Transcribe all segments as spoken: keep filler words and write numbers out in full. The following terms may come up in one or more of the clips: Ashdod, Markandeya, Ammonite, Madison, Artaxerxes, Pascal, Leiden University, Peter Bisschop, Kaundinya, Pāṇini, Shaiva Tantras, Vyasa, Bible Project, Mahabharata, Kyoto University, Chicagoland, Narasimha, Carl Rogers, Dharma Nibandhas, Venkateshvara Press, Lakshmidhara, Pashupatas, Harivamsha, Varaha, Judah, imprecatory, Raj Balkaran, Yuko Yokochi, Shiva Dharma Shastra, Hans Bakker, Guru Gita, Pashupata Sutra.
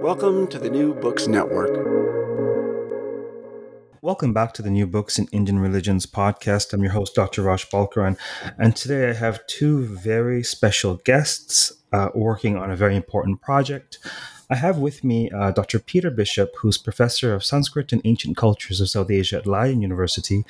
Welcome to the New Books Network. Welcome back to the New Books in Indian Religions podcast. I'm your host, Doctor Raj Balkaran, and today I have two very special guests uh, working on a very important project. I have with me uh, Doctor Peter Bisschop, who's professor of Sanskrit and Ancient Cultures of South Asia at Leiden University,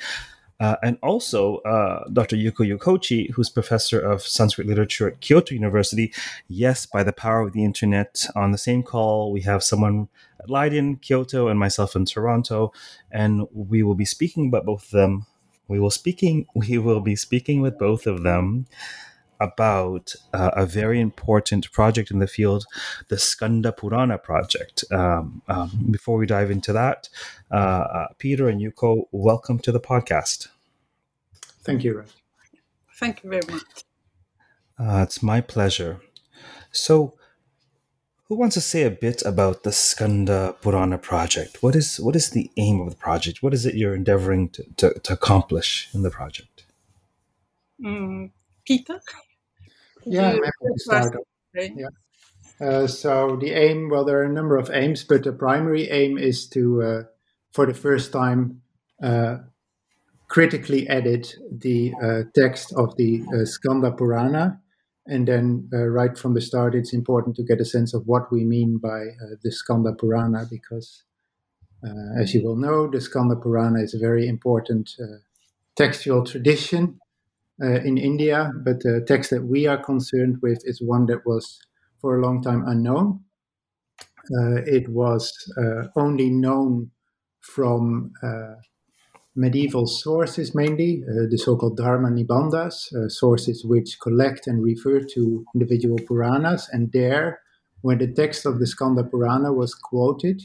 Uh, and also uh, Doctor Yuko Yokochi, who's professor of Sanskrit literature at Kyoto University. Yes, by the power of the internet, on the same call, we have someone at Leiden, Kyoto, and myself in Toronto, and we will be speaking about both of them. We will speaking. We will be speaking with both of them about uh, a very important project in the field, the Skanda Purana project. Um, um, before we dive into that, uh, uh, Peter and Yuko, welcome to the podcast. Thank you, Raj. Thank you very much. Uh, it's my pleasure. So, who wants to say a bit about the Skanda Purana project? What is what is the aim of the project? What is it you're endeavoring to, to, to accomplish in the project? Mm, Peter? Yeah, I'm happy to start off. Yeah. Uh, so the aim, well, there are a number of aims, but the primary aim is to, uh, for the first time, uh, critically edit the uh, text of the uh, Skanda Purana. And then uh, right from the start, it's important to get a sense of what we mean by uh, the Skanda Purana, because uh, as you will know, the Skanda Purana is a very important uh, textual tradition Uh, in India, but the text that we are concerned with is one that was for a long time unknown. Uh, it was uh, only known from uh, medieval sources, mainly uh, the so-called Dharma Nibandhas, uh, sources which collect and refer to individual Puranas. And there, when the text of the Skanda Purana was quoted,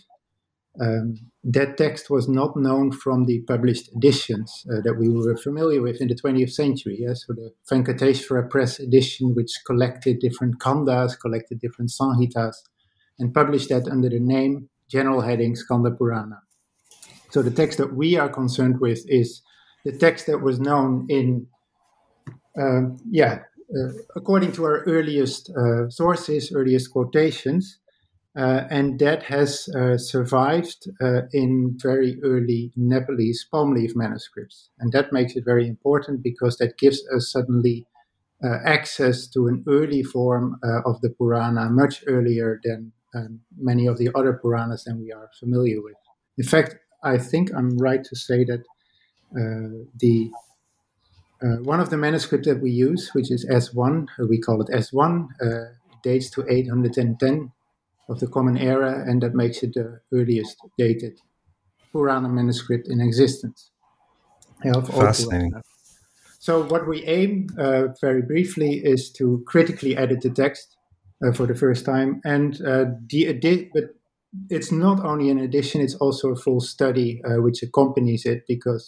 Um, that text was not known from the published editions uh, that we were familiar with in the twentieth century. Yeah? So the Venkateshvara Press edition, which collected different khandas, collected different sanhitas, and published that under the name, general heading, Skanda Purana. So the text that we are concerned with is the text that was known in, um, yeah, uh, according to our earliest uh, sources, earliest quotations, Uh, and that has uh, survived uh, in very early Nepalese palm leaf manuscripts. And that makes it very important because that gives us suddenly uh, access to an early form uh, of the Purana, much earlier than um, many of the other Puranas than we are familiar with. In fact, I think I'm right to say that uh, the uh, one of the manuscripts that we use, which is S one, uh, we call it S one, uh, dates to eight hundred ten of the Common Era, and that makes it the earliest dated Purana manuscript in existence. Fascinating. So what we aim, uh, very briefly, is to critically edit the text uh, for the first time, and uh, the edi- but it's not only an edition, it's also a full study uh, which accompanies it, because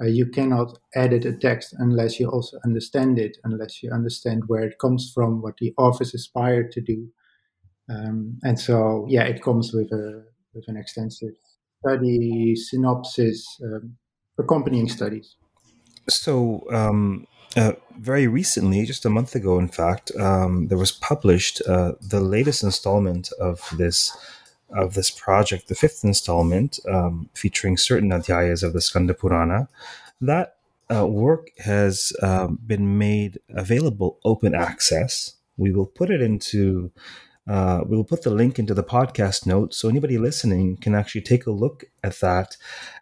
uh, you cannot edit a text unless you also understand it, unless you understand where it comes from, what the authors aspired to do. Um, and so, yeah, it comes with a with an extensive study, synopsis, um, accompanying studies. So, um, uh, very recently, just a month ago, in fact, um, there was published uh, the latest installment of this of this project, the fifth installment, um, featuring certain adhyayas of the Skanda Purana. That uh, work has uh, been made available open access. We will put it into. Uh, we will put the link into the podcast notes, so anybody listening can actually take a look at that,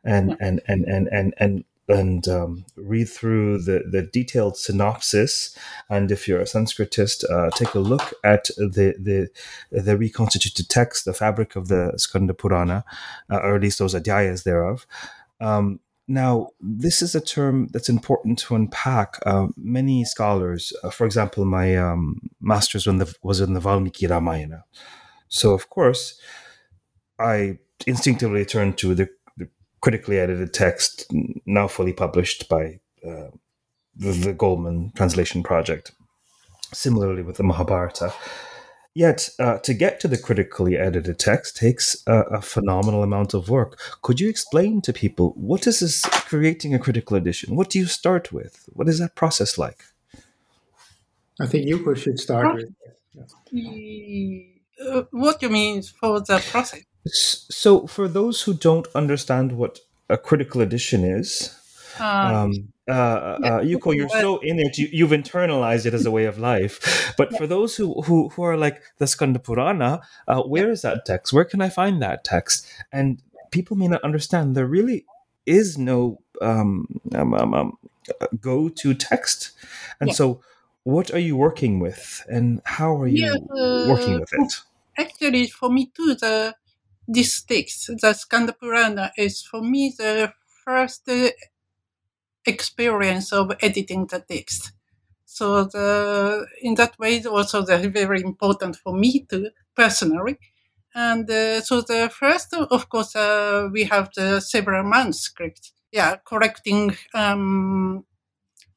and and and and and and, and um, read through the, the detailed synopsis. And if you're a Sanskritist, uh, take a look at the the the reconstituted text, the fabric of the Skanda Purana, uh, or at least those adhyayas thereof. Um, Now, this is a term that's important to unpack. Uh, many scholars, uh, for example, my um, master's in the, was in the Valmiki Ramayana. So, of course, I instinctively turned to the, the critically edited text, now fully published by uh, the, the Goldman Translation Project, similarly with the Mahabharata. Yet, uh, to get to the critically edited text takes a, a phenomenal amount of work. Could you explain to people, what is this creating a critical edition? What do you start with? What is that process like? I think Yuko should start with. Yeah. uh, what you mean for the process? So for those who don't understand what a critical edition is, um, um, uh, uh, Yuko, you're so in it, you, you've internalized it as a way of life. But for those who, who, who are like the Skanda Purana, uh, where is that text? Where can I find that text? And people may not understand. There really is no um, um, um, um, go-to text. And yeah. so what are you working with and how are you yeah, uh, working with it? Actually, for me too, the this text, the Skanda Purana, is for me the first uh, experience of editing the text. So the, in that way, also they're very important for me too, personally. And uh, so the first, of course, uh, we have the several manuscripts. Yeah, correcting um,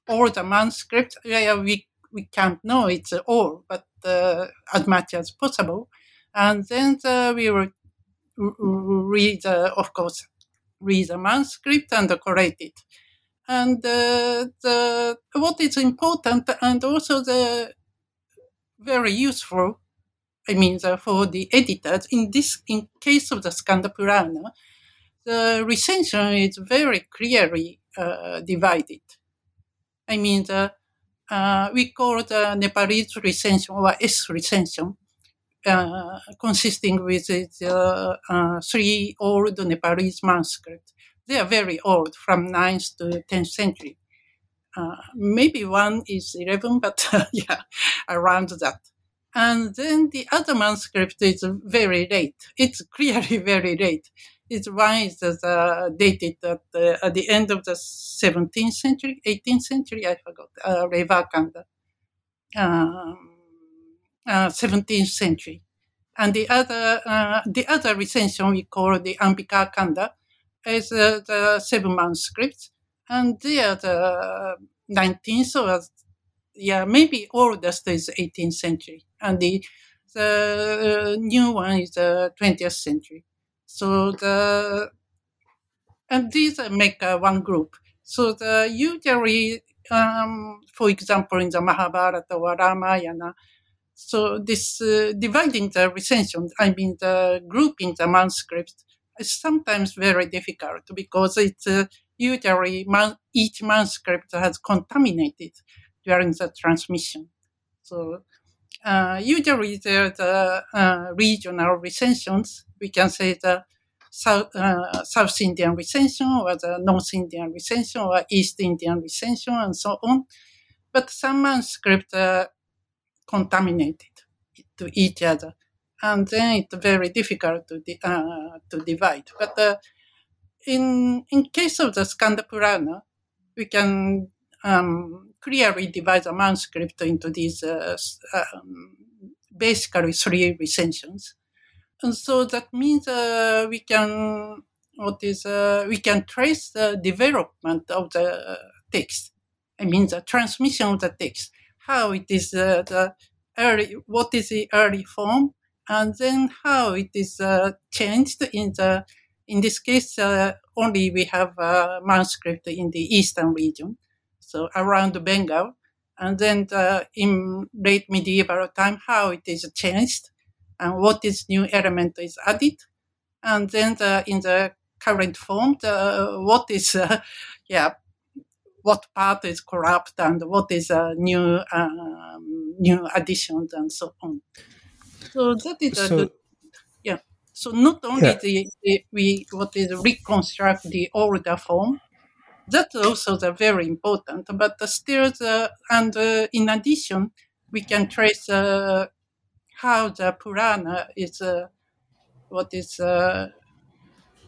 all the manuscripts. Yeah, we we can't know it's all, but uh, as much as possible. And then the, we will read, uh, of course, read the manuscript and correct it. And uh, the what is important and also the very useful, I mean, the, for the editors in this in case of the Skanda Purana. The recension is very clearly uh, divided. I mean, the, uh, we call the Nepalese recension or S recension, uh, consisting with the uh, uh, three old Nepalese manuscripts. They are very old, from ninth to tenth century. Uh, maybe one is eleven, but uh, yeah, around that. And then the other manuscript is very late. It's clearly very late. It's one is uh, dated at, uh, at the end of the seventeenth century, eighteenth century, I forgot, uh, Levaakanda, um, uh, seventeenth century. And the other, uh, the other recension we call the Ambikakanda is uh, the seven manuscripts. And they are the nineteenth or, yeah, maybe oldest is eighteenth century. And the, the uh, new one is the twentieth century. So the, and these make uh, one group. So the usually, um, for example, in the Mahabharata or Ramayana, so this uh, dividing the recension, I mean the grouping the manuscripts, is sometimes very difficult because it's uh, usually man- each manuscript has contaminated during the transmission. So uh, usually there are the uh, regional recensions. We can say the South, uh, South Indian recension or the North Indian recension or East Indian recension and so on. But some manuscripts are contaminated to each other. And then it's very difficult to di- uh, to divide. But uh, in in case of the Skanda Purana, we can um, clearly divide the manuscript into these uh, um, basically three recensions. And so that means uh, we can what is uh, we can trace the development of the text. I mean the transmission of the text, how it is uh, the early, what is the early form, and then how it is uh, changed in the. In this case, uh, only we have a manuscript in the eastern region, so around Bengal, and then the, in late medieval time, how it is changed. And what is new element is added, and then the, in the current form, the, what is, uh, yeah, what part is corrupt and what is a uh, new, um, new additions and so on. So that is so, a, yeah. So not only yeah. the, the we what is reconstruct the older form, that's also the very important. But the, still, the, and uh, in addition, we can trace. Uh, How the Purana is uh, what is uh,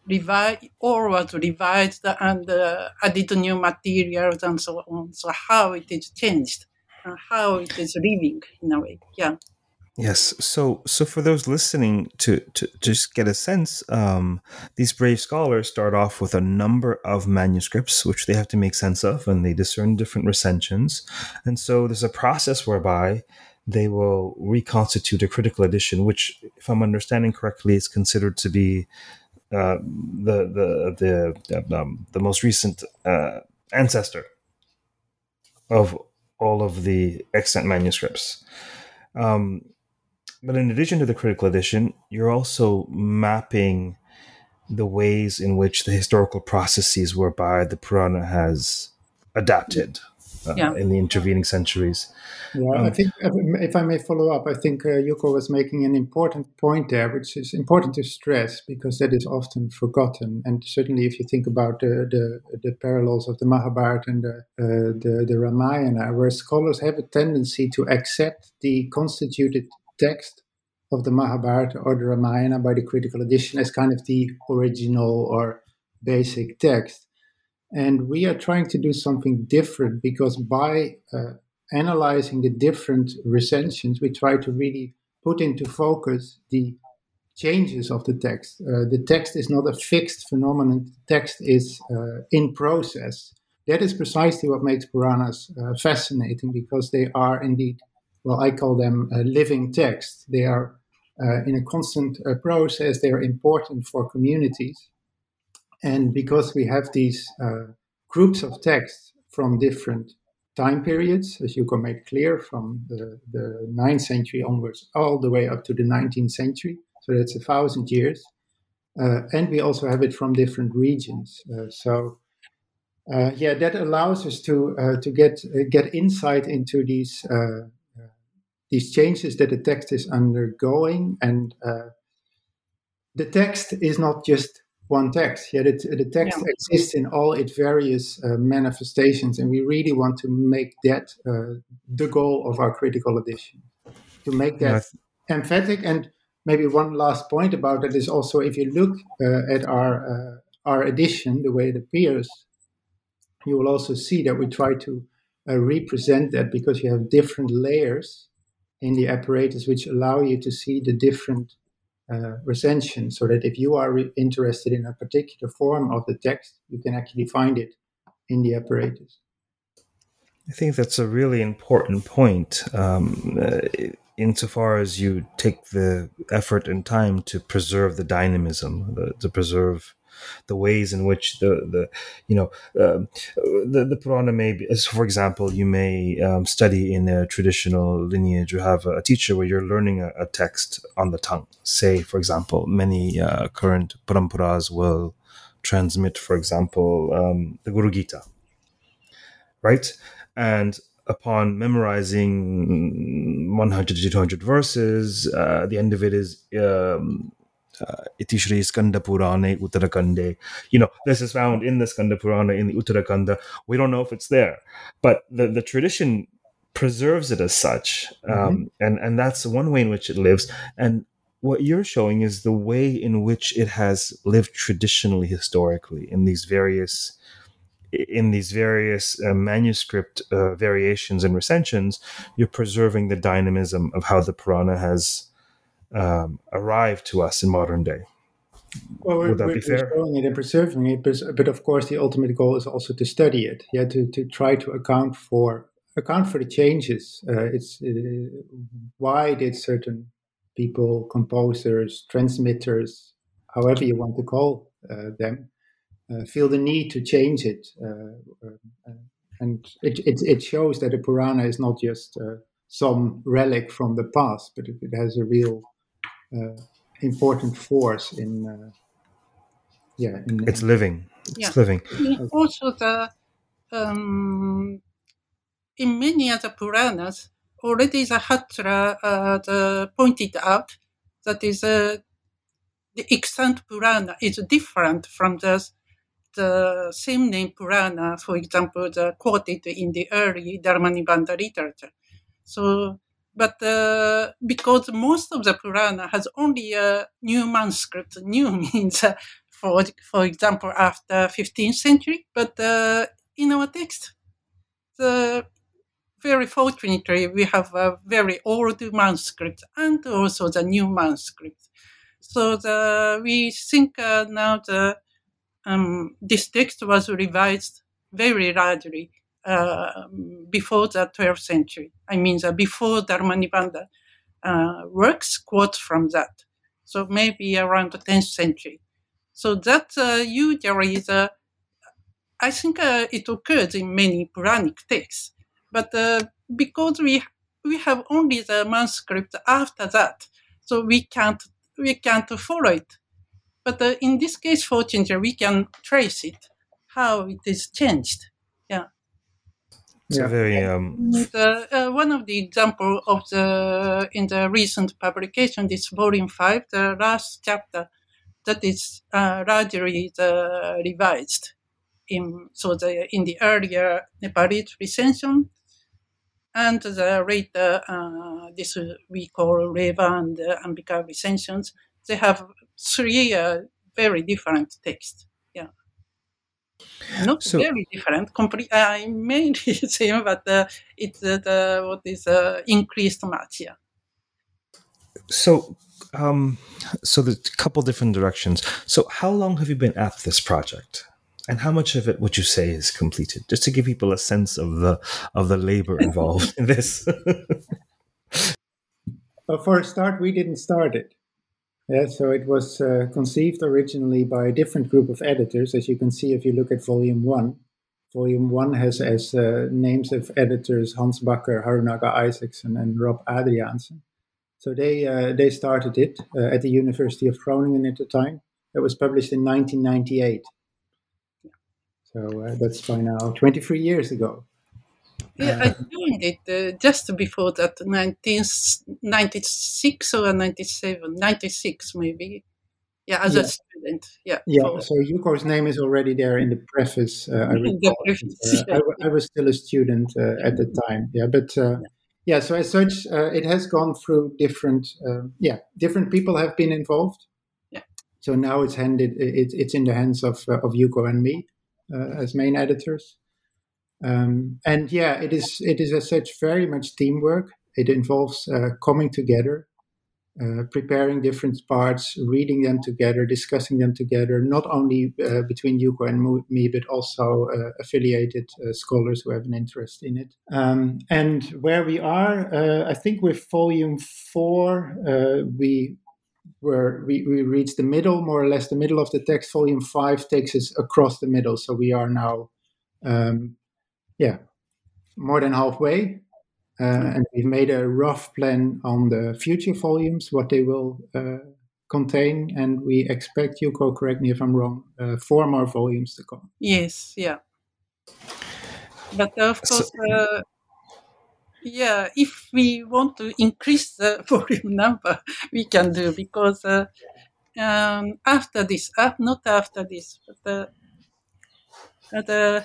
revised or was revised and uh, added new materials and so on. So how it is changed and how it is living in a way. Yeah. Yes. So, so for those listening to, to, to just get a sense, um, these brave scholars start off with a number of manuscripts, which they have to make sense of, and they discern different recensions. And so there's a process whereby they will reconstitute a critical edition, which, if I'm understanding correctly, is considered to be uh, the the the um, the most recent uh, ancestor of all of the extant manuscripts. Um, But in addition to the critical edition, you're also mapping the ways in which the historical processes whereby the Purana has adapted uh, yeah. in the intervening centuries. Yeah, um, I think, if I may follow up, I think uh, Yuko was making an important point there, which is important to stress because that is often forgotten. And certainly if you think about the the, the parallels of the Mahabharata and the, uh, the, the Ramayana, where scholars have a tendency to accept the constituted text of the Mahabharata or the Ramayana by the critical edition as kind of the original or basic text. And we are trying to do something different because by uh, analyzing the different recensions, we try to really put into focus the changes of the text. Uh, the text is not a fixed phenomenon. The text is uh, in process. That is precisely what makes Puranas uh, fascinating, because they are indeed, well, I call them uh, living texts. They are uh, in a constant uh, process. They are important for communities. And because we have these uh, groups of texts from different time periods, as you can make clear, from the, the ninth century onwards all the way up to the nineteenth century, so that's a thousand years. Uh, and we also have it from different regions. Uh, so... Uh, yeah, that allows us to uh, to get uh, get insight into these uh, uh, these changes that the text is undergoing, and uh, the text is not just one text. Yeah, the, the text yeah. exists in all its various uh, manifestations, and we really want to make that uh, the goal of our critical edition, to make that yes. emphatic. And maybe one last point about that is also, if you look uh, at our uh, our edition, the way it appears, you will also see that we try to uh, represent that, because you have different layers in the apparatus which allow you to see the different uh, recensions, so that if you are re- interested in a particular form of the text, you can actually find it in the apparatus. I think that's a really important point um, uh, insofar as you take the effort and time to preserve the dynamism, the, to preserve the ways in which the, the you know, uh, the, the Purana may be, as for example, you may um, study in a traditional lineage. You have a teacher where you're learning a, a text on the tongue. Say, for example, many uh, current Parampuras will transmit, for example, um, the Guru Gita, right? And upon memorizing one hundred to two hundred verses, uh, the end of it is... Um, Uh, iti Shri Skanda Purana Uttarakanda. You know, this is found in the Skanda Purana, in the Uttarakanda. We don't know if it's there, but the, the tradition preserves it as such. Um, mm-hmm. and, and that's one way in which it lives. And what you're showing is the way in which it has lived traditionally, historically, in these various in these various uh, manuscript uh, variations and recensions. You're preserving the dynamism of how the Purana has Um, arrive to us in modern day. Well, we're, Would that we're be fair? Showing it and preserving it, but of course the ultimate goal is also to study it. Yeah, to, to try to account for account for the changes. Uh, it's uh, why did certain people, composers, transmitters, however you want to call uh, them, uh, feel the need to change it, uh, uh, and it, it it shows that a Purana is not just uh, some relic from the past, but it, it has a real Uh, important force in uh, yeah in, it's living it's yeah. living also the um, in many other Puranas already the Hatra uh, the pointed out that is uh, the extant Purana is different from the the same name Purana, for example, the quoted in the early Dharma Nibandha literature. So But uh, because most of the Purana has only a new manuscript, new means, uh, for for example, after fifteenth century. But uh, in our text, the, very fortunately, we have a very old manuscript and also the new manuscript. So the, we think uh, now the um, this text was revised very largely. Uh, before the twelfth century, I mean, the before Dharma Nibandha uh, works, quotes from that. So maybe around the tenth century. So that uh, usually the, I think uh, it occurs in many Puranic texts, but uh, because we we have only the manuscript after that, so we can't we can't follow it. But uh, in this case, for Chinchilla, we can trace it, how it is changed. Yeah. It's yeah. a very um... and, uh, uh, one of the example of the in the recent publication, this volume five, the last chapter, that is uh, largely the revised. In so the in the earlier Nepalese recension, and the later uh, this we call Reva and uh, Ambika recensions, they have three uh, very different texts. Yeah, not so, very different. Complete. I uh, mainly same, but uh, it's uh, the what is uh, increased much. Yeah. So, um, so there's a couple different directions. So, how long have you been at this project? And how much of it would you say is completed? Just to give people a sense of the of the labor involved in this. Well, for a start, we didn't start it. Yeah, so it was uh, conceived originally by a different group of editors, as you can see if you look at Volume One. Volume One has as uh, names of editors Hans Bakker, Harunaga Isaacson, and Rob Adriansen. So they uh, they started it uh, at the University of Groningen at the time. It was published in nineteen ninety-eight. So uh, that's by now twenty-three years ago. Yeah, I joined it uh, just before that, nineteen ninety-six or ninety-seven, ninety-six maybe. Yeah, as yeah. a student. Yeah. Yeah. So, so Yuko's name is already there in the preface. Uh, I, the preface. Uh, I, I was still a student uh, at the time. Yeah, but uh, yeah. So as such, uh, it has gone through different. Uh, yeah, different people have been involved. Yeah. So now it's handed. It, it's in the hands of uh, of Yuko and me. Uh, as main editors, um, and yeah, it is it is as such very much teamwork. It involves uh, coming together, uh, preparing different parts, reading them together, discussing them together. Not only uh, between Yuko and me, but also uh, affiliated uh, scholars who have an interest in it. Um, and where we are, uh, I think with Volume Four, uh, we. Where we, we reach the middle, more or less the middle of the text. Volume five takes us across the middle. So we are now, um, yeah, more than halfway. Uh, and we've made a rough plan on the future volumes, what they will uh, contain. And we expect, Yuko, correct me if I'm wrong, uh, four more volumes to come. Yes, yeah. But of course... Uh, Yeah, if we want to increase the volume number, we can do, because uh, um, after this, uh, not after this, but uh, the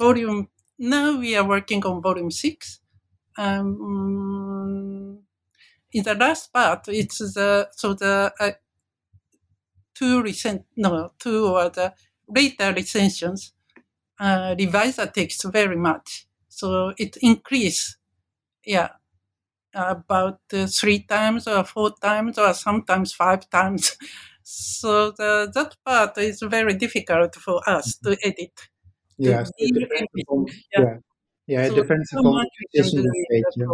volume, now we are working on volume six. Um, in the last part, it's the, so the uh, two recent, no, two or the later recensions uh, revise the text very much. So it increased. Yeah, about uh, three times or four times or sometimes five times. So the, that part is very difficult for us to edit. Yeah, to it depends upon, yeah. yeah, yeah, it so depends so upon the stage. Yeah.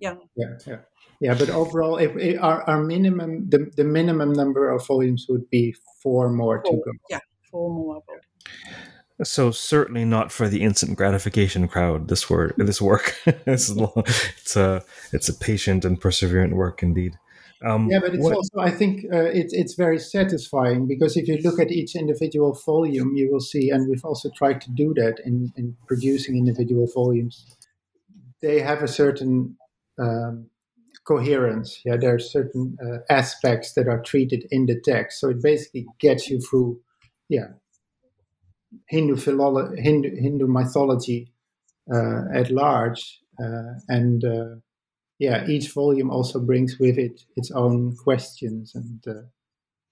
Yeah. Yeah, yeah, yeah. But overall, if, if our, our minimum, the, the minimum number of volumes would be four more four, to go. Yeah, four more. So certainly not for the instant gratification crowd. This work, this work, this is long. It's a it's a patient and perseverant work indeed. Um, yeah, but it's what... also I think uh, it's it's very satisfying, because if you look at each individual volume, you will see, and we've also tried to do that in, in producing individual volumes. They have a certain um, coherence. Yeah, there are certain uh, aspects that are treated in the text, so it basically gets you through. Yeah. Hindu philolo- Hindu, Hindu mythology uh, at large, uh, and uh, yeah, each volume also brings with it its own questions and uh,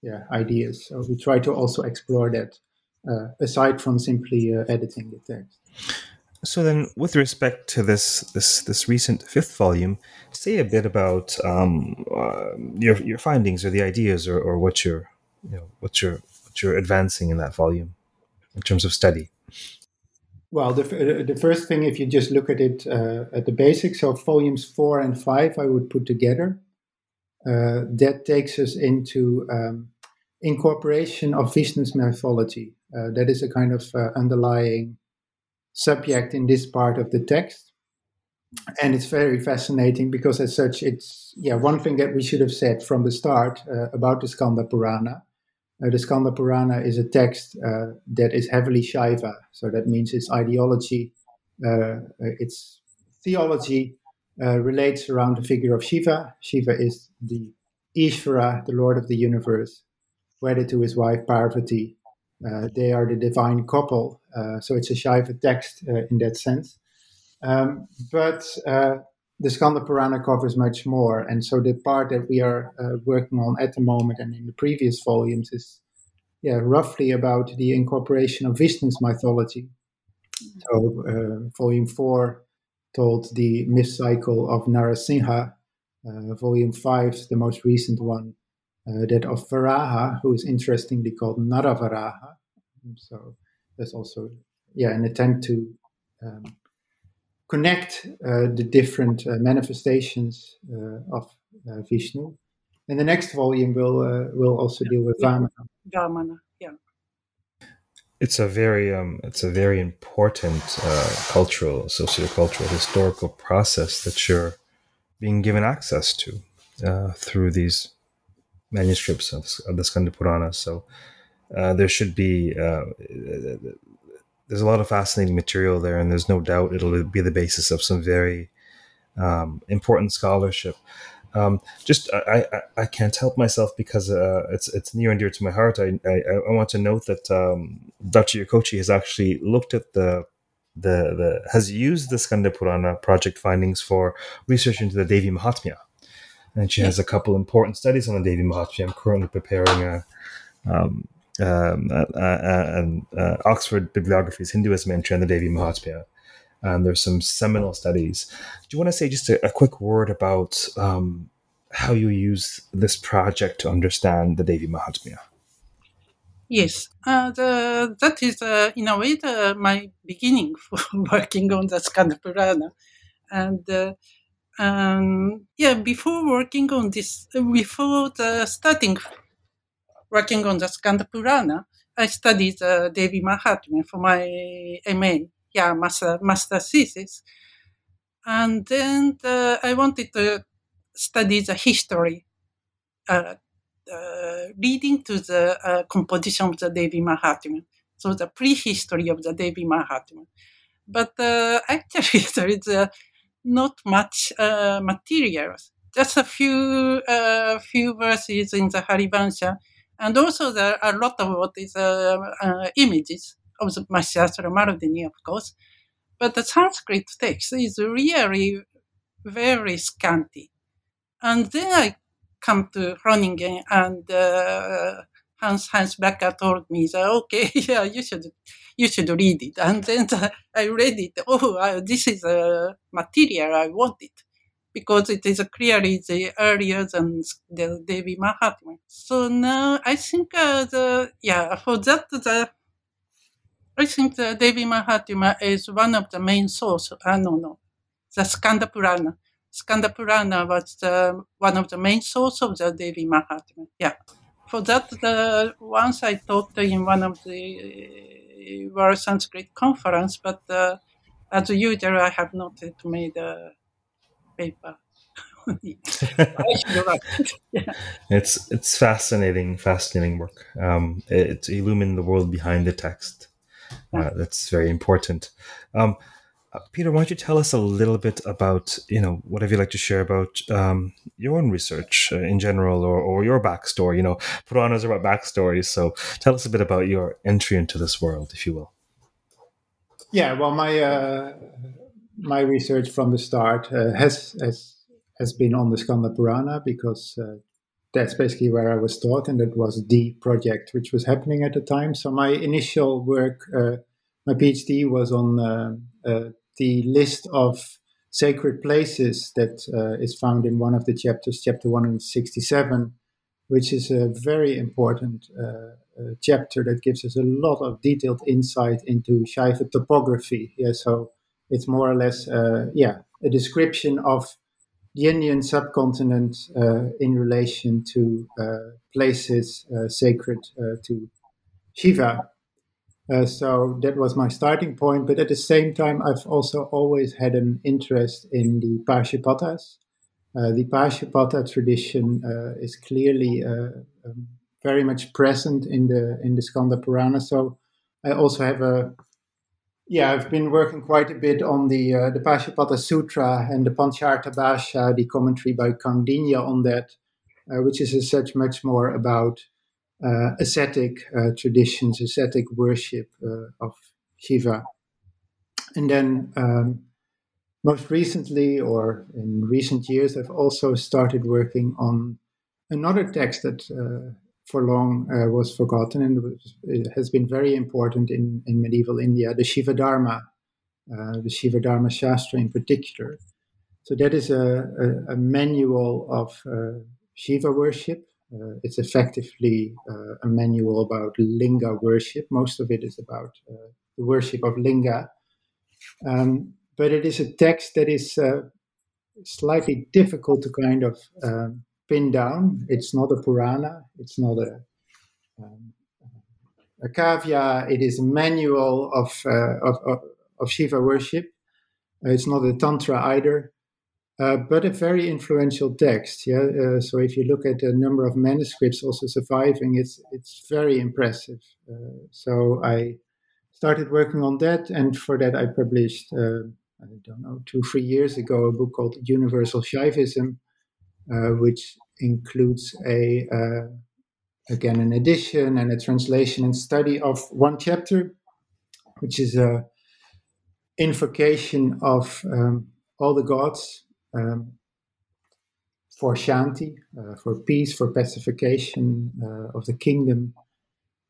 yeah ideas. So we try to also explore that uh, aside from simply uh, editing the text. So then, with respect to this this this recent fifth volume, say a bit about um, uh, your your findings or the ideas or, or what you're you know what you're what you're advancing in that volume. In terms of study? Well, the the first thing, if you just look at it uh, at the basics, so volumes four and five I would put together. Uh, that takes us into um, incorporation of Vishnu's mythology. Uh, that is a kind of uh, underlying subject in this part of the text. And it's very fascinating because as such, it's yeah one thing that we should have said from the start uh, about the Skanda Purana. Uh, the Skanda Purana is a text uh, that is heavily Shaiva. So that means its ideology, uh, its theology uh, relates around the figure of Shiva. Shiva is the Ishvara, the Lord of the universe, wedded to his wife Parvati. Uh, they are the divine couple. Uh, so it's a Shaiva text uh, in that sense. Um, but uh, the Skanda Purana covers much more. And so the part that we are uh, working on at the moment and in the previous volumes is yeah, roughly about the incorporation of Vishnu's mythology. So uh, volume four told the myth cycle of Narasimha, uh, volume five, the most recent one, uh, that of Varaha, who is interestingly called Naravaraha. So that's also yeah, an attempt to... Um, connect uh, the different uh, manifestations uh, of uh, Vishnu. And the next volume will uh, will also deal with Vamana. Vamana, yeah. It's a very um, it's a very important uh, cultural, sociocultural, historical process that you're being given access to uh, through these manuscripts of, of the Skanda Purana. So uh, there should be. Uh, There's a lot of fascinating material there, and there's no doubt it'll be the basis of some very um, important scholarship. Um, just, I, I, I can't help myself because uh, it's it's near and dear to my heart. I I, I want to note that um, Doctor Yokochi has actually looked at the the the has used the Skanda Purana project findings for research into the Devi Mahatmya, and she has a couple important studies on the Devi Mahatmya. I'm currently preparing a. Um, Um, uh, uh, uh, uh, Oxford Bibliographies, Hinduism Entry, and the Devi Mahatmya. Um, there's some seminal studies. Do you want to say just a, a quick word about um, how you use this project to understand the Devi Mahatmya? Yes, uh, the, that is, uh, in a way, the, my beginning for working on the Skanda Purana. And uh, um, yeah, before working on this, before the starting working on the Skanda Purana, I studied uh, Devi Mahatmya for my M A, yeah, master, master thesis. And then the, I wanted to study the history, uh, uh, leading to the uh, composition of the Devi Mahatmya, so the prehistory of the Devi Mahatmya. But uh, actually, there is uh, not much uh, materials, just a few, uh, few verses in the Harivamsha. And also there are a lot of what is uh, uh, images of the Mahasahasramaladini, of course. But the Sanskrit text is really very scanty. And then I come to Groningen and uh, Hans, Hans Bakker told me, that, okay, yeah, you should you should read it. And then uh, I read it. Oh, uh, this is a uh, material I wanted. Because it is clearly the earlier than the Devi Mahatmya. So now I think uh, the yeah for that the I think the Devi Mahatmya is one of the main sources. I don't know the Skanda Purana. Skanda Purana was the, one of the main sources of the Devi Mahatmya. Yeah, for that the once I taught in one of the World Sanskrit Conference, but uh, as usual I have not made a paper. yeah. It's it's fascinating, fascinating work. Um, it, it illumines the world behind the text. Uh, that's very important. Um, Peter, why don't you tell us a little bit about, you know, whatever you'd like to share about um, your own research in general, or, or your backstory. You know, Puranas are about backstories, so tell us a bit about your entry into this world, if you will. Yeah, well, my... Uh... My research from the start uh, has, has has been on the Skanda Purana because uh, that's basically where I was taught, and that was the project which was happening at the time. So my initial work, uh, my PhD was on uh, uh, the list of sacred places that uh, is found in one of the chapters, chapter one hundred sixty-seven, which is a very important uh, uh, chapter that gives us a lot of detailed insight into Shaiva topography. Yeah, so it's more or less, uh, yeah, a description of the Indian subcontinent uh, in relation to uh, places uh, sacred uh, to Shiva. Uh, so that was my starting point. But at the same time, I've also always had an interest in the Pashupatas. Uh, the Pashupata tradition uh, is clearly uh, um, very much present in the in the Skanda Purana. So I also have a, yeah, I've been working quite a bit on the uh, the Pashupata Sutra and the Pancharta Bhasha, the commentary by Kaundinya on that, uh, which is as such much more about uh, ascetic uh, traditions, ascetic worship uh, of Shiva. And then um, most recently, or in recent years, I've also started working on another text that uh, for long uh, was forgotten and it has been very important in, in medieval India, the Shiva Dharma, uh, the Shiva Dharma Shastra in particular. So that is a, a, a manual of uh, Shiva worship. Uh, it's effectively uh, a manual about linga worship. Most of it is about uh, the worship of linga. Um, But it is a text that is uh, slightly difficult to kind of um, pin down. It's not a Purana. It's not a, um, a kavya. It is a manual of, uh, of, of, of Shiva worship. Uh, it's not a Tantra either, uh, but a very influential text. Yeah. Uh, so if you look at the number of manuscripts also surviving, it's it's very impressive. Uh, so I started working on that, and for that I published... Uh, I don't know, two, three years ago, a book called Universal Shaivism, uh, which includes a, uh, again, an edition and a translation and study of one chapter, which is an invocation of um, all the gods um, for Shanti, uh, for peace, for pacification uh, of the kingdom.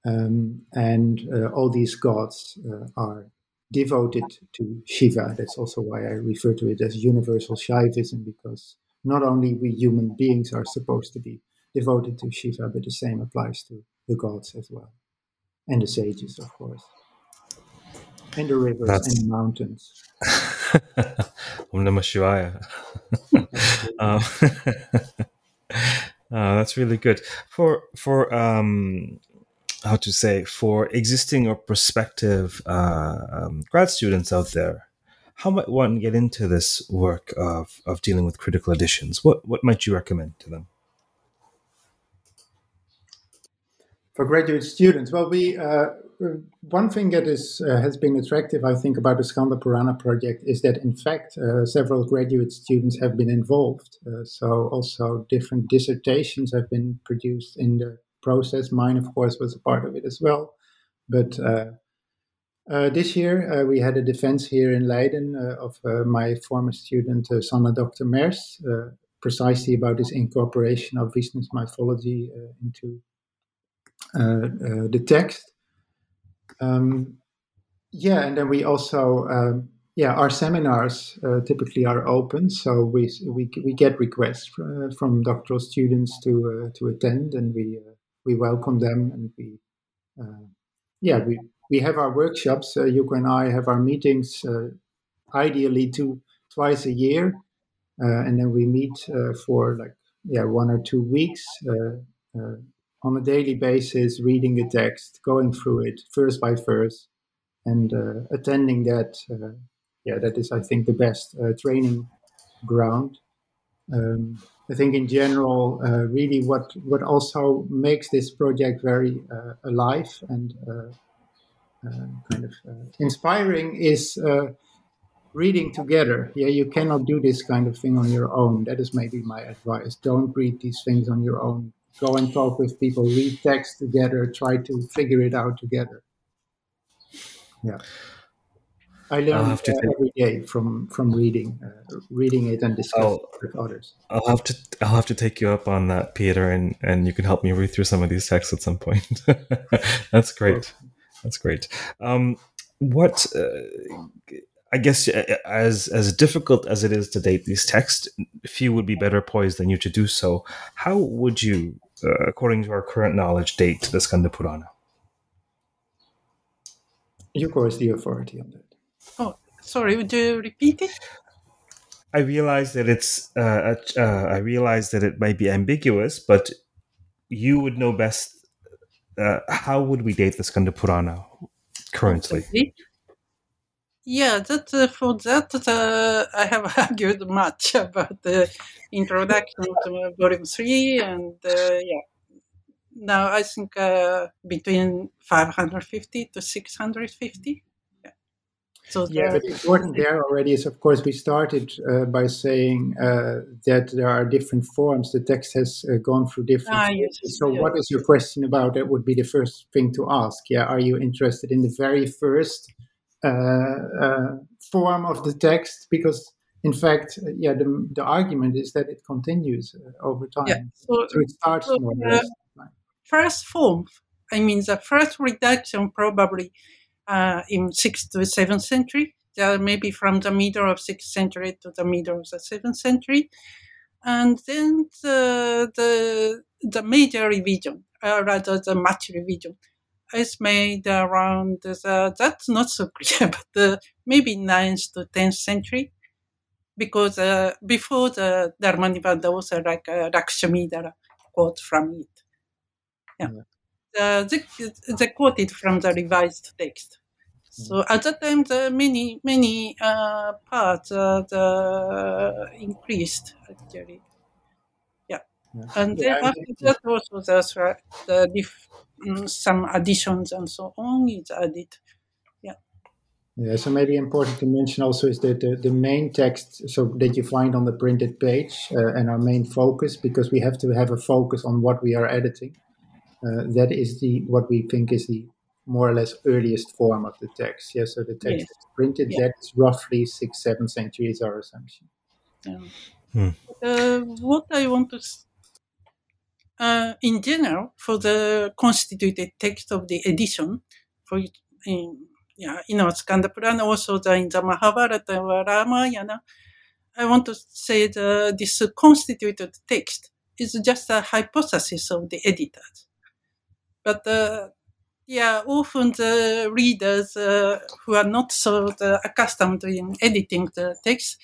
Um, and uh, all these gods uh, are devoted to Shiva. That's also why I refer to it as universal Shaivism, because not only we human beings are supposed to be devoted to Shiva, but the same applies to the gods as well. And the sages, of course. And the rivers That's... and the mountains. Om Namah Shivaya. um, uh, that's really good. For, for, um, how to say, for existing or prospective uh, um, grad students out there, how might one get into this work of, of dealing with critical editions? What what might you recommend to them? For graduate students, well, we uh, one thing that is uh, has been attractive, I think, about the Skanda Purana project is that, in fact, uh, several graduate students have been involved. Uh, so also different dissertations have been produced in the process. Mine, of course, was a part of it as well. But uh, uh, this year, uh, we had a defense here in Leiden uh, of uh, my former student, uh, Sanna Doctor Mers, uh, precisely about this incorporation of Vishnu's mythology uh, into uh, uh, the text. Um, yeah, and then we also, um, yeah, our seminars uh, typically are open, so we we we get requests from, uh, from doctoral students to uh, to attend, and we. Uh, We welcome them, and we, uh, yeah, we, we have our workshops. Uh, Yuko and I have our meetings, uh, ideally two twice a year, uh, and then we meet uh, for like yeah one or two weeks uh, uh, on a daily basis, reading a text, going through it verse by verse, and uh, attending that. Uh, yeah, that is, I think, the best uh, training ground. Um, I think in general, uh, really what, what also makes this project very uh, alive and uh, uh, kind of uh, inspiring is uh, reading together. Yeah, you cannot do this kind of thing on your own. That is maybe my advice. Don't read these things on your own. Go and talk with people, read text together, try to figure it out together. Yeah. I learn to uh, every day from from reading, uh, reading it and discussing it with others. I'll have to I'll have to take you up on that, Peter, and, and you can help me read through some of these texts at some point. That's great. That's great. Um, what uh, I guess as as difficult as it is to date these texts, few would be better poised than you to do so. How would you, uh, according to our current knowledge, date the Skanda Purana? Yuko is the authority on that. Oh, sorry. Would you repeat it? I realize that it's. Uh, uh, I realize that it might be ambiguous, but you would know best. Uh, how would we date the Skanda Purana? currently? Yeah, that uh, for that uh, I have argued much about the introduction to Volume Three, and uh, yeah, now I think uh, between five hundred fifty to six hundred fifty. Yeah. So yeah, but important there already is, of course, we started uh, by saying uh, that there are different forms. The text has uh, gone through different. Ah, yes, so, yes. What is your question about? That would be the first thing to ask. Yeah, are you interested in the very first? Uh, uh, form of the text, because in fact, yeah, the, the argument is that it continues uh, over time. Yeah, so, so it starts so more. Uh, first form, I mean, the first reduction probably uh, in sixth to seventh century. There maybe from the middle of sixth century to the middle of the seventh century, and then the the, the major revision, uh, rather the much revision. It's made around, the, that's not so clear, but the, maybe ninth to tenth century, because uh, before the Dharma Nibandha also like uh, Lakshmidhara quote from it. Yeah. yeah. Uh, they, they quoted from the revised text. Mm. So at that time, the many, many uh, parts uh, the increased, actually. Yeah. yeah. And then yeah, after yeah. that also the, the diff- some additions and so on is added. Yeah. Yeah, so maybe important to mention also is that the, the main text so that you find on the printed page uh, and our main focus, because we have to have a focus on what we are editing. Uh, that is the what we think is the more or less earliest form of the text. Yeah, so the text yes. is printed, yeah. that's roughly sixth, seventh century is our assumption. Yeah. Hmm. Uh, what I want to Uh, in general, for the constituted text of the edition, for in, yeah, you know, Skanda Purana, also the, in the Mahabharata or Ramayana, I want to say that this constituted text is just a hypothesis of the editors. But, uh, yeah, often the readers uh, who are not so the, accustomed in editing the text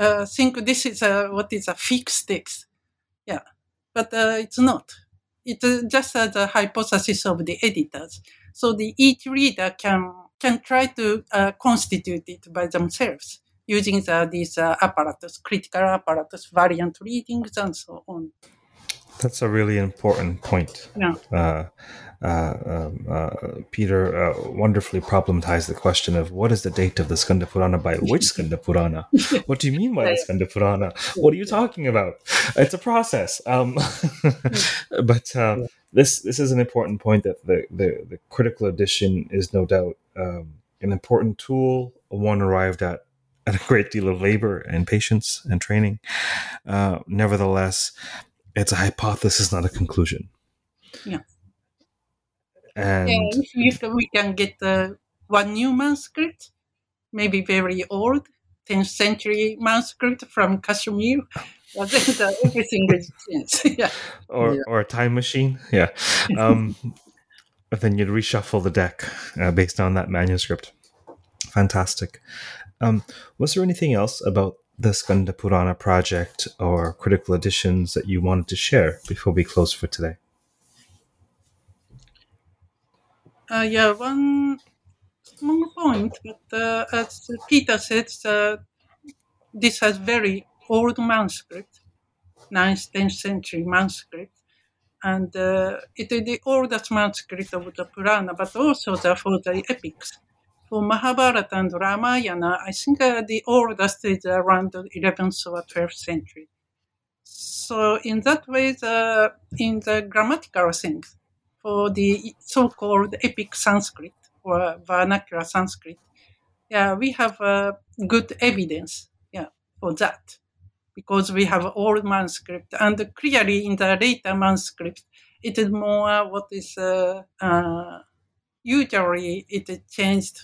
uh, think this is a, what is a fixed text. Yeah. But uh, it's not. It's uh, just uh, the hypothesis of the editors. So the, each reader can can try to uh, constitute it by themselves using the, these uh, apparatus, critical apparatus, variant readings, and so on. That's a really important point. Yeah. Uh, uh, um, uh, Peter uh, wonderfully problematized the question of what is the date of the Skanda Purana by which Skanda Purana? What do you mean by the Skanda Purana? What are you talking about? It's a process. Um, but uh, this this is an important point that the, the, the critical edition is no doubt um, an important tool, one arrived at at a great deal of labor and patience and training. Uh, nevertheless, it's a hypothesis, not a conclusion. Yeah. And yeah, if, if we can get uh, one new manuscript, maybe very old, tenth century manuscript from Kashmir, well, then everything is changed. Yeah. Or, yeah. or a time machine. Yeah. Um, but then you'd reshuffle the deck uh, based on that manuscript. Fantastic. Um, was there anything else about the Skanda Purana project or critical editions that you wanted to share before we close for today? Uh, yeah, one small point, but uh, as Peter said, uh, this has very old manuscript, ninth, tenth century manuscript, and uh, it is the oldest manuscript of the Purana, but also the, for the epics. For Mahabharata and Ramayana, I think uh, the oldest is around the eleventh or twelfth century. So in that way, the, in the grammatical sense, for the so-called epic Sanskrit or vernacular Sanskrit, yeah, we have uh, good evidence yeah, for that because we have old manuscript. And clearly in the later manuscript, it is more what is uh, uh, usually it is changed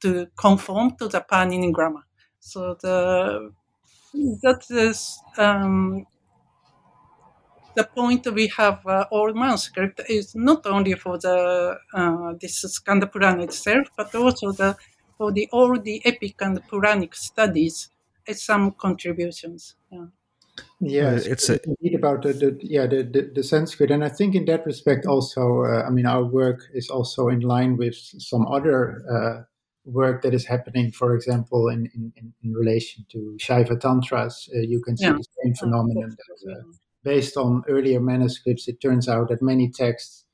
to conform to the Pāṇini grammar. So the, that is um, the point we have uh, old manuscript is not only for the uh, this Skanda Purana itself, but also the for the all the epic and Puranic studies, it's some contributions. Yeah. Yes, uh, it's a, indeed about the, the yeah the, the, the Sanskrit, and I think in that respect also, uh, I mean, our work is also in line with some other uh, work that is happening. For example, in in, in relation to Shaiva tantras, uh, you can see yeah. the same phenomenon. That, uh, based on earlier manuscripts, it turns out that many texts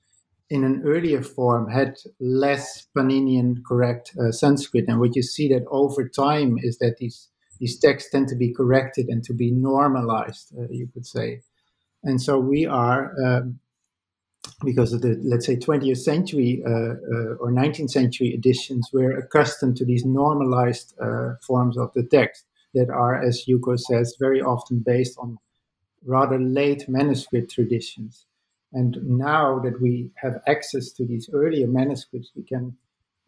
in an earlier form had less Pāṇinian correct uh, Sanskrit, and what you see that over time is that these. These texts tend to be corrected and to be normalized, uh, you could say. And so we are, um, because of the, let's say, twentieth century uh, uh, or nineteenth century editions, we're accustomed to these normalized uh, forms of the text that are, as Yuko says, very often based on rather late manuscript traditions. And now that we have access to these earlier manuscripts, we can,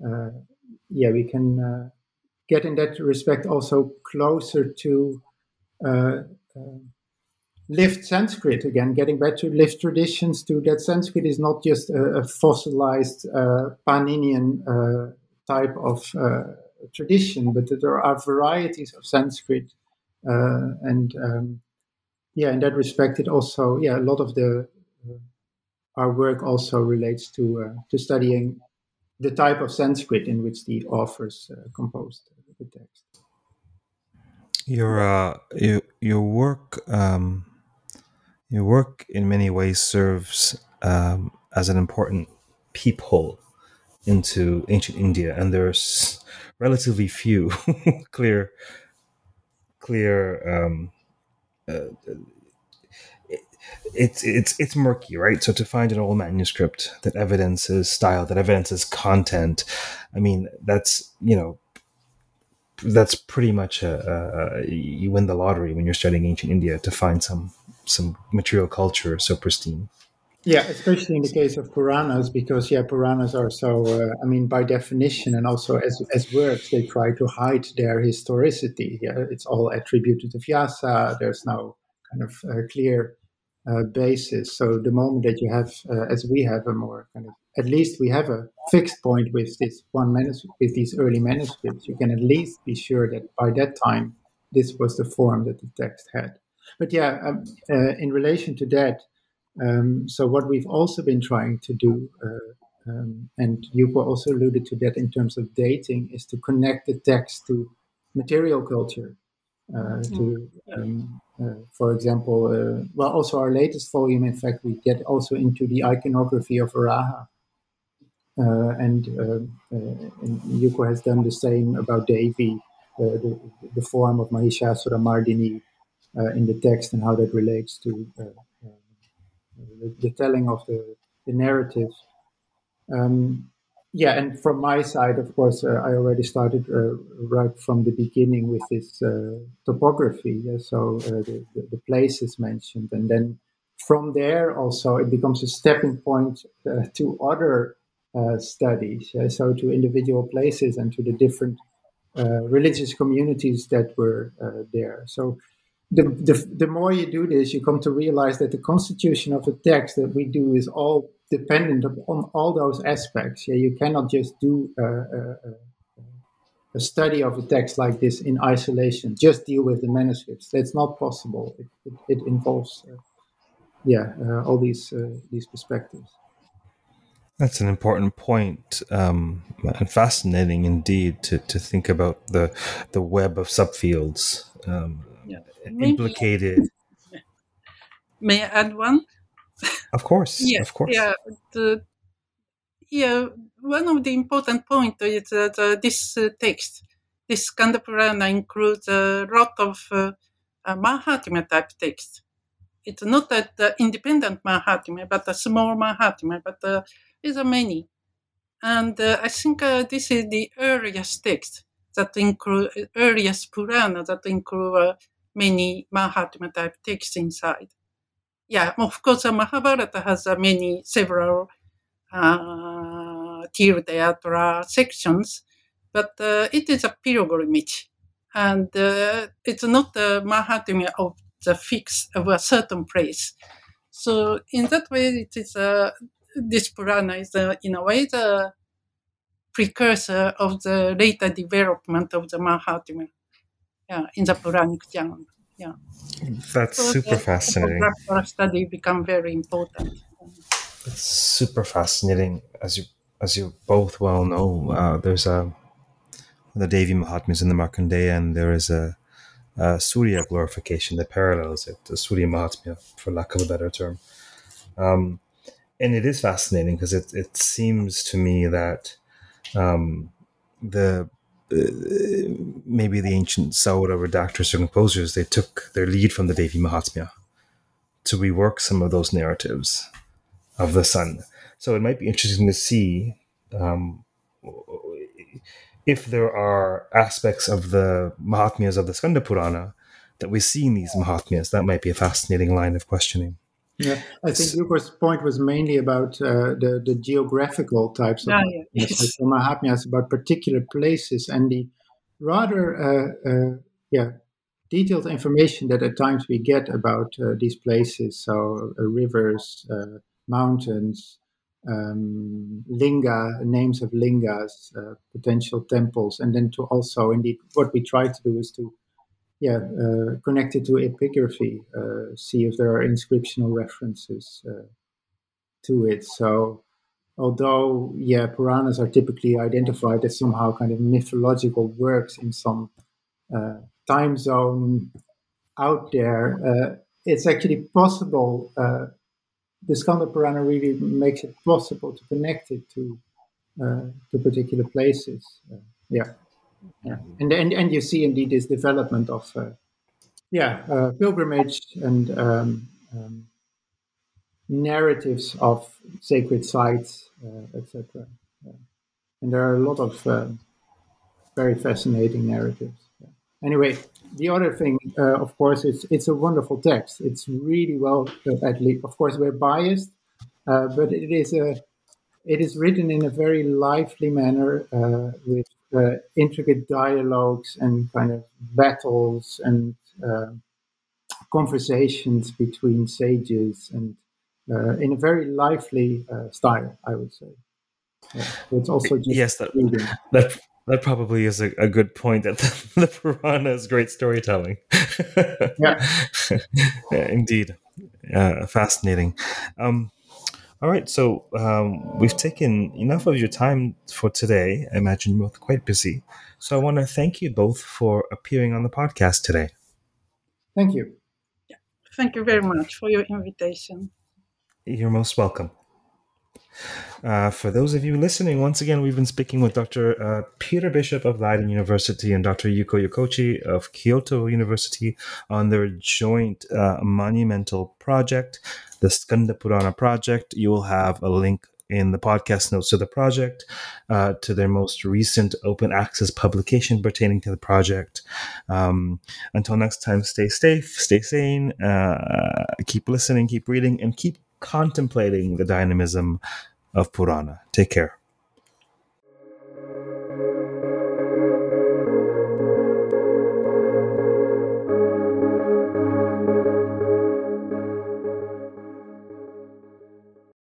uh, yeah, we can... Uh, get in that respect also closer to uh, uh, lived Sanskrit again, getting back to lived traditions, to that Sanskrit is not just a, a fossilized uh, Pāṇinian uh, type of uh, tradition, but that there are varieties of Sanskrit. Uh, and um, yeah, in that respect, it also, yeah, a lot of the uh, our work also relates to uh, to studying the type of Sanskrit in which the authors uh, composed the text. Your uh, your your work um, your work in many ways serves um, as an important peephole into ancient India, and there's relatively few clear clear. Um, uh, It's it's it's murky, right? So to find an old manuscript that evidences style, that evidences content, I mean, that's you know, that's pretty much a, a you win the lottery when you're studying ancient India to find some some material culture so pristine. Yeah, especially in the case of Puranas, because yeah, Puranas are so. Uh, I mean, by definition, and also as as works, they try to hide their historicity. Yeah, it's all attributed to Vyasa. There's no kind of uh, clear. Uh, basis. So the moment that you have, uh, as we have a more kind of, at least we have a fixed point with this one manuscript, with these early manuscripts, you can at least be sure that by that time, this was the form that the text had. But yeah, um, uh, in relation to that, um, so what we've also been trying to do, uh, um, and Yuko also alluded to that in terms of dating, is to connect the text to material culture. Uh, to, um, uh, for example, uh, well, also our latest volume, in fact, we get also into the iconography of Varaha. Uh, and, uh, uh, and Yuko has done the same about Devi, uh, the, the form of Mahasahasramaladini uh, in the text and how that relates to uh, uh, the, the telling of the, the narrative. Um, Yeah, and from my side, of course, uh, I already started uh, right from the beginning with this uh, topography, yeah? so uh, the, the, the places mentioned. And then from there also, it becomes a stepping point uh, to other uh, studies, yeah? so to individual places and to the different uh, religious communities that were uh, there. So the, the the more you do this, you come to realize that the constitution of the text that we do is all dependent on all those aspects. Yeah, you cannot just do a, a, a study of a text like this in isolation. Just deal with the manuscripts. That's not possible. It, it, it involves, uh, yeah, uh, all these uh, these perspectives. That's an important point, um, and fascinating indeed to, to think about the the web of subfields um, yeah. implicated. May I add one? Of course, yeah, of course. Yeah, the, yeah, one of the important points is that uh, this uh, text, this Skanda Purana, includes a lot of uh, uh, Mahatmya type text. It's not an uh, independent Mahatmya, but a small Mahatmya, but uh, it's a many. And uh, I think uh, this is the earliest text that include, earliest Purana that include uh, many Mahatmya type texts inside. Yeah, of course, uh, Mahabharata has uh, many, several uh, Tirthayatra sections, but uh, it is a pilgrimage. And uh, it's not the Mahatmya of the fix of a certain place. So in that way, it is uh, this Purana is, uh, in a way, the precursor of the later development of the Mahatmya yeah, in the Puranic genre. Yeah. That's so super the, fascinating. Practical study become very important. That's super fascinating. As you as you both well know, uh, there's a the Devi Mahatmya in the Markandeya, and there is a, a Surya glorification that parallels it, the Surya Mahatmya, for lack of a better term. Um, and it is fascinating because it, it seems to me that um, the Uh, maybe the ancient Saurava doctors or composers, they took their lead from the Devi Mahatmya to rework some of those narratives of the sun. So it might be interesting to see um, if there are aspects of the Mahatmyas of the Skanda Purana that we see in these Mahatmyas. That might be a fascinating line of questioning. Yeah, I think Yuko's point was mainly about uh, the, the geographical types of ah, Mahatmyas. Yes. Like Mahatmyas, about particular places and the rather uh, uh, yeah, detailed information that at times we get about uh, these places, so uh, rivers, uh, mountains, um, linga, names of lingas, uh, potential temples, and then to also, indeed, what we try to do is to Yeah, uh, connected to epigraphy, uh, see if there are inscriptional references uh, to it. So, although, yeah, Puranas are typically identified as somehow kind of mythological works in some uh, time zone out there, uh, it's actually possible, uh, the Skanda Purana really makes it possible to connect it to, uh, to particular places. Uh, yeah. Yeah, and, and and you see indeed this development of uh, yeah uh, pilgrimage and um, um, narratives of sacred sites, uh, et cetera. Yeah. And there are a lot of uh, very fascinating narratives. Yeah. Anyway, the other thing, uh, of course, it's it's a wonderful text. It's really well, uh, at least, of course, we're biased, uh, but it is a it is written in a very lively manner uh, with. Uh, intricate dialogues and kind of battles and uh, conversations between sages, and uh, in a very lively uh, style, I would say. Yeah. It's also just yes, that, that that probably is a, a good point. That the, the Purana is great storytelling. yeah. yeah, indeed, uh, fascinating. Um, All right, so um, we've taken enough of your time for today. I imagine you're both quite busy. So I want to thank you both for appearing on the podcast today. Thank you. Thank you very much for your invitation. You're most welcome. Uh, for those of you listening, once again, we've been speaking with Doctor Uh, Peter Bisschop of Leiden University and Doctor Yuko Yokochi of Kyoto University on their joint uh, monumental project, the Skanda Purana Project. You will have a link in the podcast notes to the project, uh, to their most recent open access publication pertaining to the project. Um, until next time, stay safe, stay sane, uh, keep listening, keep reading, and keep contemplating the dynamism of Purana. Take care.